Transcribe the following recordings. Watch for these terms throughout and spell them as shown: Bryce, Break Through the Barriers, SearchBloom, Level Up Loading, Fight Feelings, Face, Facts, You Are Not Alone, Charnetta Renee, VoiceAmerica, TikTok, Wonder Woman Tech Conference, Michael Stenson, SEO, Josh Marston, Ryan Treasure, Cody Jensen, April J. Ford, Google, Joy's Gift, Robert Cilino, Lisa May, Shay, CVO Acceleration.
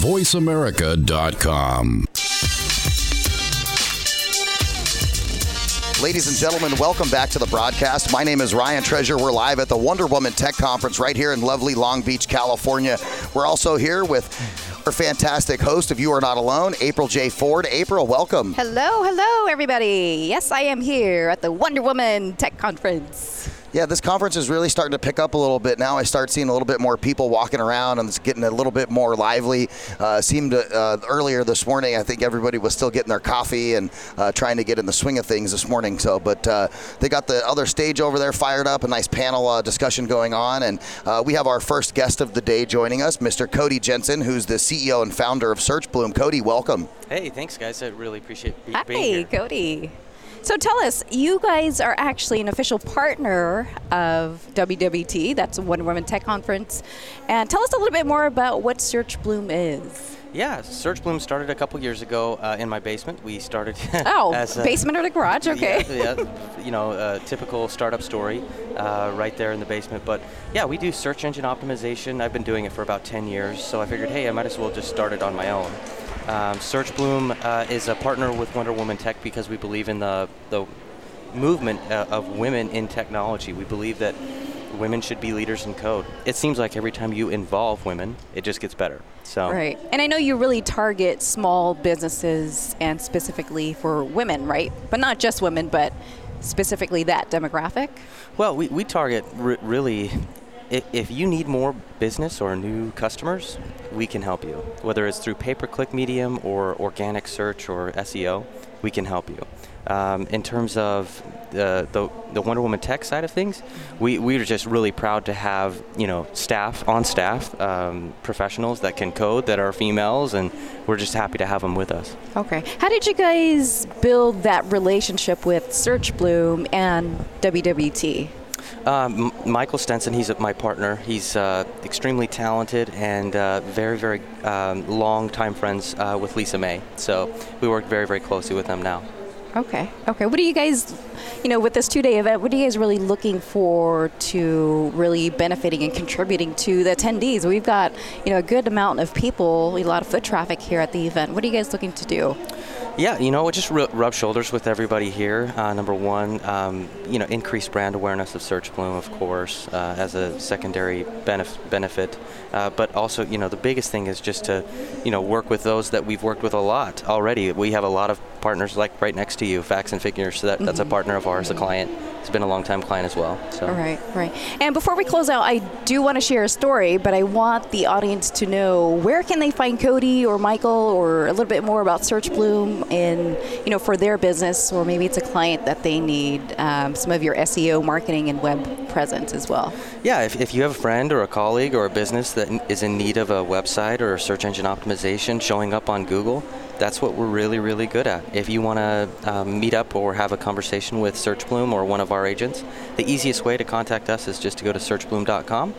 VoiceAmerica.com. Ladies and gentlemen, welcome back to the broadcast. My name is Ryan Treasure. We're live at the Wonder Woman Tech Conference right here in lovely Long Beach, California. We're also here with our fantastic host of You Are Not Alone, April J. Ford. April, welcome. Hello, hello, everybody. Yes, I am here at the Wonder Woman Tech Conference. Yeah, this conference is really starting to pick up a little bit now. I start seeing a little bit more people walking around, and it's getting a little bit more lively. Earlier this morning, I think everybody was still getting their coffee and trying to get in the swing of things this morning. So, but they got the other stage over there fired up, a nice panel discussion going on, and we have our first guest of the day joining us, Mr. Cody Jensen, who's the CEO and founder of SearchBloom. Cody, welcome. Hey, thanks, guys. I really appreciate being here. Hi, Cody. So tell us, you guys are actually an official partner of WWT, that's the Wonder Woman Tech Conference, and tell us a little bit more about what SearchBloom is. Yeah, SearchBloom started a couple years ago in my basement. We started basement or the garage, okay. Yeah, you know, typical startup story right there in the basement. But yeah, we do search engine optimization. I've been doing it for about 10 years, so I figured, hey, I might as well just start it on my own. SearchBloom is a partner with Wonder Woman Tech because we believe in the movement of women in technology. We believe that women should be leaders in code. It seems like every time you involve women, it just gets better. So right. And I know you really target small businesses and specifically for women, right? But not just women, but specifically that demographic? Well, we target really... If you need more business or new customers, we can help you. Whether it's through pay-per-click medium or organic search or SEO, we can help you. In terms of the Wonder Woman Tech side of things, we are just really proud to have, you know, staff, professionals that can code, that are females, and we're just happy to have them with us. Okay. How did you guys build that relationship with SearchBloom and WWT? Michael Stenson, he's my partner. He's extremely talented and very, very long-time friends with Lisa May. So we work very, very closely with them now. Okay. What do you guys, with this two-day event, what are you guys really looking for to really benefiting and contributing to the attendees? We've got, a good amount of people, a lot of foot traffic here at the event. What are you guys looking to do? Yeah, just rub shoulders with everybody here. Number one, increase brand awareness of SearchBloom, of course, as a secondary benefit. But also, the biggest thing is just to, work with those that we've worked with a lot already. We have a lot of partners like right next to you, Facts and Figures. So that's a partner of ours, a client. It's been a long-time client as well. So. Right. And before we close out, I do want to share a story, but I want the audience to know where can they find Cody or Michael or a little bit more about SearchBloom and, for their business, or maybe it's a client that they need some of your SEO marketing and web presence as well. Yeah, if you have a friend or a colleague or a business that is in need of a website or a search engine optimization showing up on Google, that's what we're really, really good at. If you want to meet up or have a conversation with SearchBloom or one of our agents, the easiest way to contact us is just to go to searchbloom.com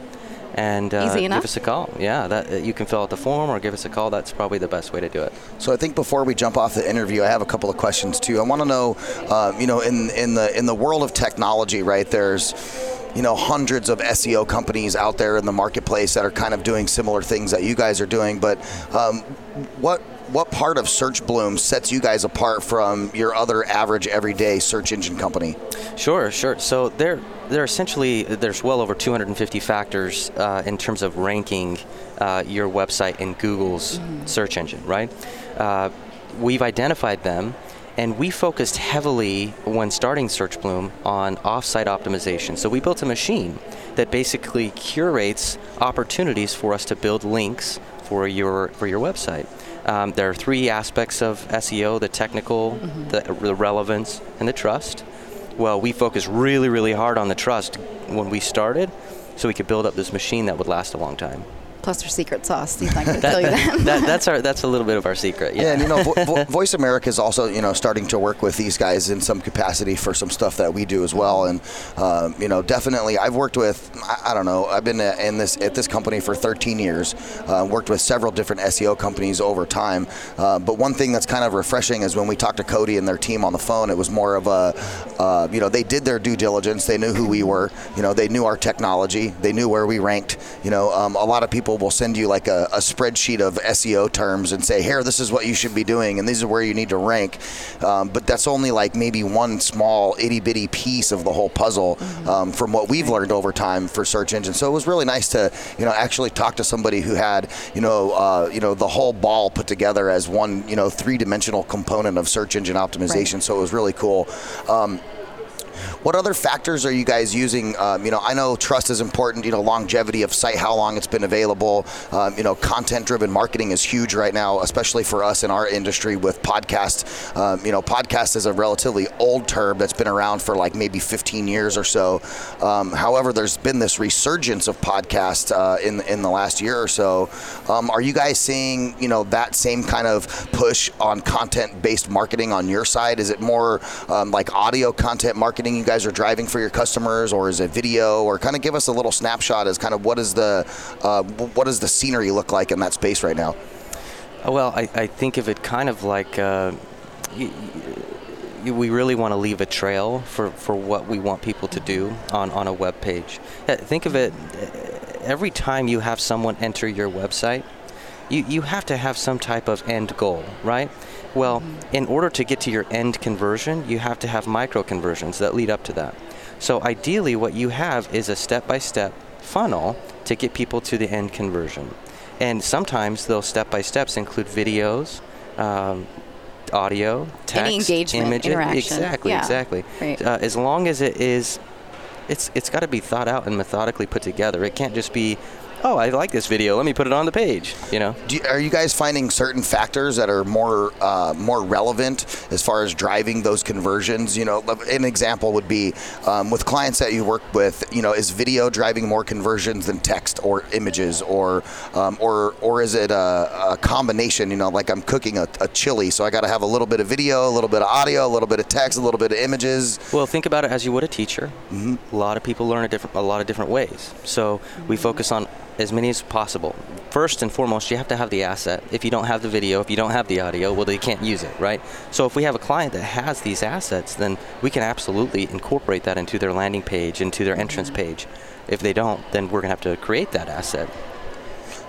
and give us a call. Yeah, you can fill out the form or give us a call. That's probably the best way to do it. So I think before we jump off the interview, I have a couple of questions too. I want to know, in the world of technology, right, there's hundreds of SEO companies out there in the marketplace that are kind of doing similar things that you guys are doing, but what part of SearchBloom sets you guys apart from your other average everyday search engine company? Sure. So there's well over 250 factors in terms of ranking your website in Google's search engine, right? We've identified them. And we focused heavily when starting SearchBloom on off-site optimization. So we built a machine that basically curates opportunities for us to build links for your website. There are three aspects of SEO: the technical, the relevance, and the trust. Well, we focused really, really hard on the trust when we started, so we could build up this machine that would last a long time. Plus, our secret sauce. He's not going to tell you that. That's a little bit of our secret. Yeah, and Voice America is also starting to work with these guys in some capacity for some stuff that we do as well. And definitely, I've worked with I've been at this company for 13 years. Worked with several different SEO companies over time. But one thing that's kind of refreshing is when we talked to Cody and their team on the phone, it was more of a they did their due diligence. They knew who we were. They knew our technology. They knew where we ranked. A lot of people people will send you like a spreadsheet of SEO terms and say, here, this is what you should be doing, and these are where you need to rank. But that's only like maybe one small itty bitty piece of the whole puzzle from what we've learned over time for search engines. So it was really nice to, you know, actually talk to somebody who had, the whole ball put together as one, three-dimensional component of search engine optimization. Right. So it was really cool. What other factors are you guys using? I know trust is important, longevity of site, how long it's been available. Content-driven marketing is huge right now, especially for us in our industry with podcasts. Podcast is a relatively old term that's been around for like maybe 15 years or so. However, there's been this resurgence of podcasts in the last year or so. Are you guys seeing, that same kind of push on content-based marketing on your side? Is it more like audio content marketing you guys are driving for your customers, or is it video? Or kind of give us a little snapshot as kind of what does the scenery look like in that space right now? Well, I think of it kind of like we really want to leave a trail for what we want people to do on a web page. Think of it, every time you have someone enter your website, you have to have some type of end goal, right? Well, in order to get to your end conversion, you have to have micro conversions that lead up to that. So ideally, what you have is a step-by-step funnel to get people to the end conversion. And sometimes those step-by-steps include videos, audio, text, any engagement, images, interaction. Exactly. Right. As long as it's got to be thought out and methodically put together. It can't just be, oh, I like this video, let me put it on the page, Are you guys finding certain factors that are more relevant as far as driving those conversions? An example would be with clients that you work with, is video driving more conversions than text or images, or is it a combination, like I'm cooking a chili, so I got to have a little bit of video, a little bit of audio, a little bit of text, a little bit of images? Well, think about it as you would a teacher. Mm-hmm. A lot of people learn a lot of different ways. So we focus on as many as possible. First and foremost, you have to have the asset. If you don't have the video, if you don't have the audio, well, they can't use it, right? So if we have a client that has these assets, then we can absolutely incorporate that into their landing page, into their entrance page. If they don't, then we're going to have to create that asset.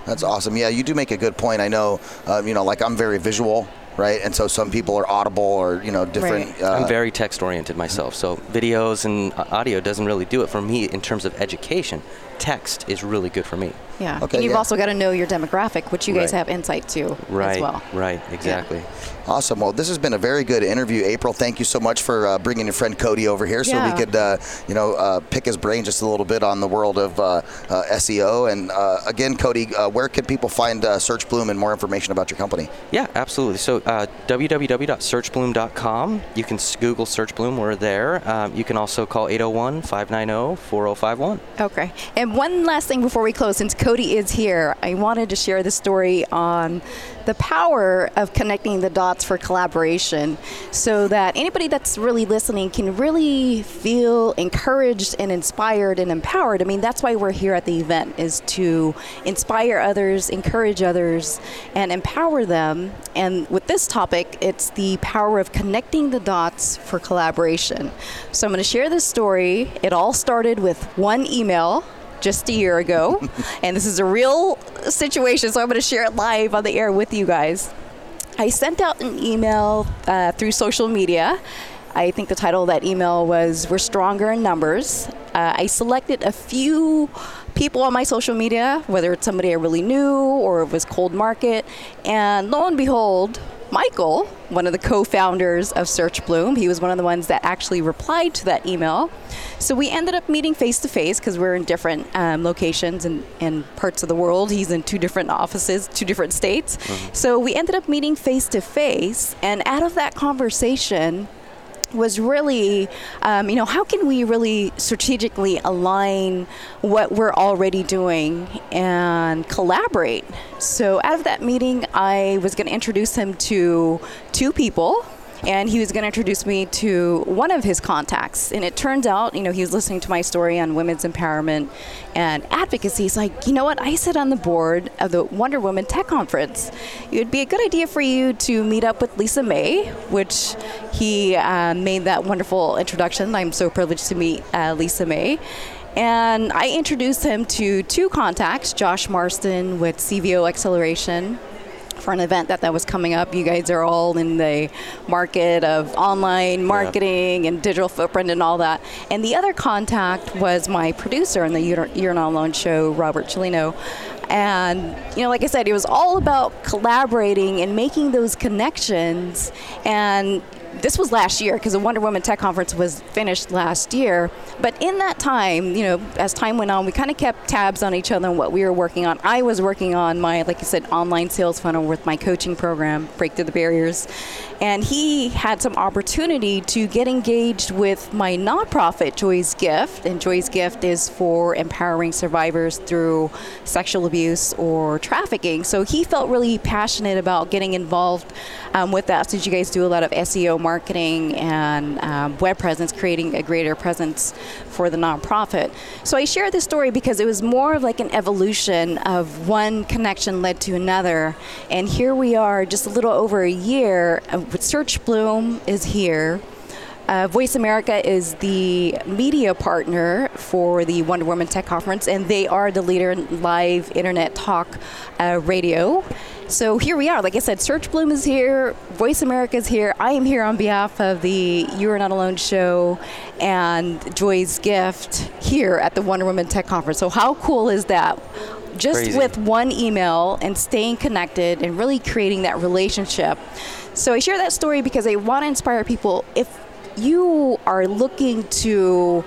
That's awesome. Yeah, you do make a good point. I know, I'm very visual. Right, and so some people are audible or different. Right. I'm very text oriented myself, so videos and audio doesn't really do it for me in terms of education. Text is really good for me. Yeah, okay, and you've also got to know your demographic, which you guys have insight to as well. Right, exactly. Yeah. Awesome. Well, this has been a very good interview, April. Thank you so much for bringing your friend Cody over here so we could, pick his brain just a little bit on the world of SEO. And again, Cody, where can people find SearchBloom and more information about your company? Yeah, absolutely. So www.searchbloom.com. You can Google SearchBloom. We're there. You can also call 801-590-4051. Okay. And one last thing before we close, since Cody is here, I wanted to share the story on the power of connecting the dots for collaboration so that anybody that's really listening can really feel encouraged and inspired and empowered. I mean, that's why we're here at the event, is to inspire others, encourage others, and empower them. And with this topic, it's the power of connecting the dots for collaboration. So I'm going to share this story. It all started with one email just a year ago, and this is a real situation, so I'm going to share it live on the air with you guys. I sent out an email through social media. I think the title of that email was "We're Stronger in Numbers." I selected a few people on my social media, whether it's somebody I really knew or it was cold market, and lo and behold, Michael, one of the co-founders of SearchBloom, he was one of the ones that actually replied to that email. So we ended up meeting face-to-face because we're in different locations and parts of the world. He's in two different offices, two different states. Mm-hmm. So we ended up meeting face-to-face, and out of that conversation was really, how can we really strategically align what we're already doing and collaborate? So out of that meeting, I was going to introduce him to two people, and he was going to introduce me to one of his contacts. And it turns out, he was listening to my story on women's empowerment and advocacy. He's like, you know what? I sit on the board of the Wonder Woman Tech Conference. It would be a good idea for you to meet up with Lisa May, which he made that wonderful introduction. I'm so privileged to meet Lisa May. And I introduced him to two contacts, Josh Marston with CVO Acceleration for an event that was coming up. You guys are all in the market of online marketing and digital footprint and all that. And the other contact was my producer in the You're Not Alone show, Robert Cilino. And, you know, like I said, it was all about collaborating and making those connections. And this was last year, because the Wonder Woman Tech Conference was finished last year. But in that time, you know, as time went on, we kind of kept tabs on each other and what we were working on. I was working on my, like I said, online sales funnel with my coaching program, Break Through the Barriers. And he had some opportunity to get engaged with my nonprofit, Joy's Gift. And Joy's Gift is for empowering survivors through sexual abuse or trafficking. So he felt really passionate about getting involved with that, since you guys do a lot of SEO marketing and web presence, creating a greater presence for the nonprofit. So I share this story because it was more like an evolution of one connection led to another. And here we are just a little over a year. SearchBloom is here. Voice America is the media partner for the Wonder Woman Tech Conference, and they are the leader in live internet talk radio. So here we are. Like I said, SearchBloom is here, Voice America is here. I am here on behalf of the You Are Not Alone show and Joy's Gift here at the Wonder Woman Tech Conference. So how cool is that? Just crazy. With one email and staying connected and really creating that relationship. So I share that story because I want to inspire people. If you are looking to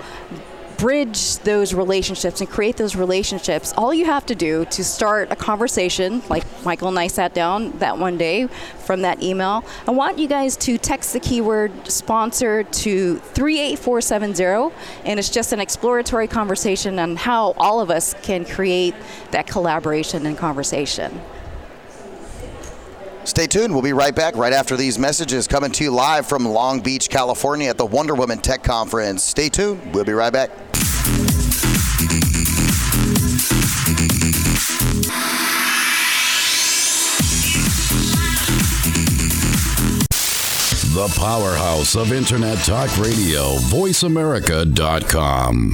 bridge those relationships and create those relationships, all you have to do to start a conversation, like Michael and I sat down that one day from that email, I want you guys to text the keyword sponsor to 38470, and it's just an exploratory conversation on how all of us can create that collaboration and conversation. Stay tuned. We'll be right back right after these messages, coming to you live from Long Beach, California at the Wonder Woman Tech Conference. Stay tuned. We'll be right back. The powerhouse of Internet Talk Radio, VoiceAmerica.com.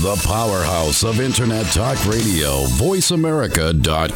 The powerhouse of Internet Talk Radio, VoiceAmerica.com.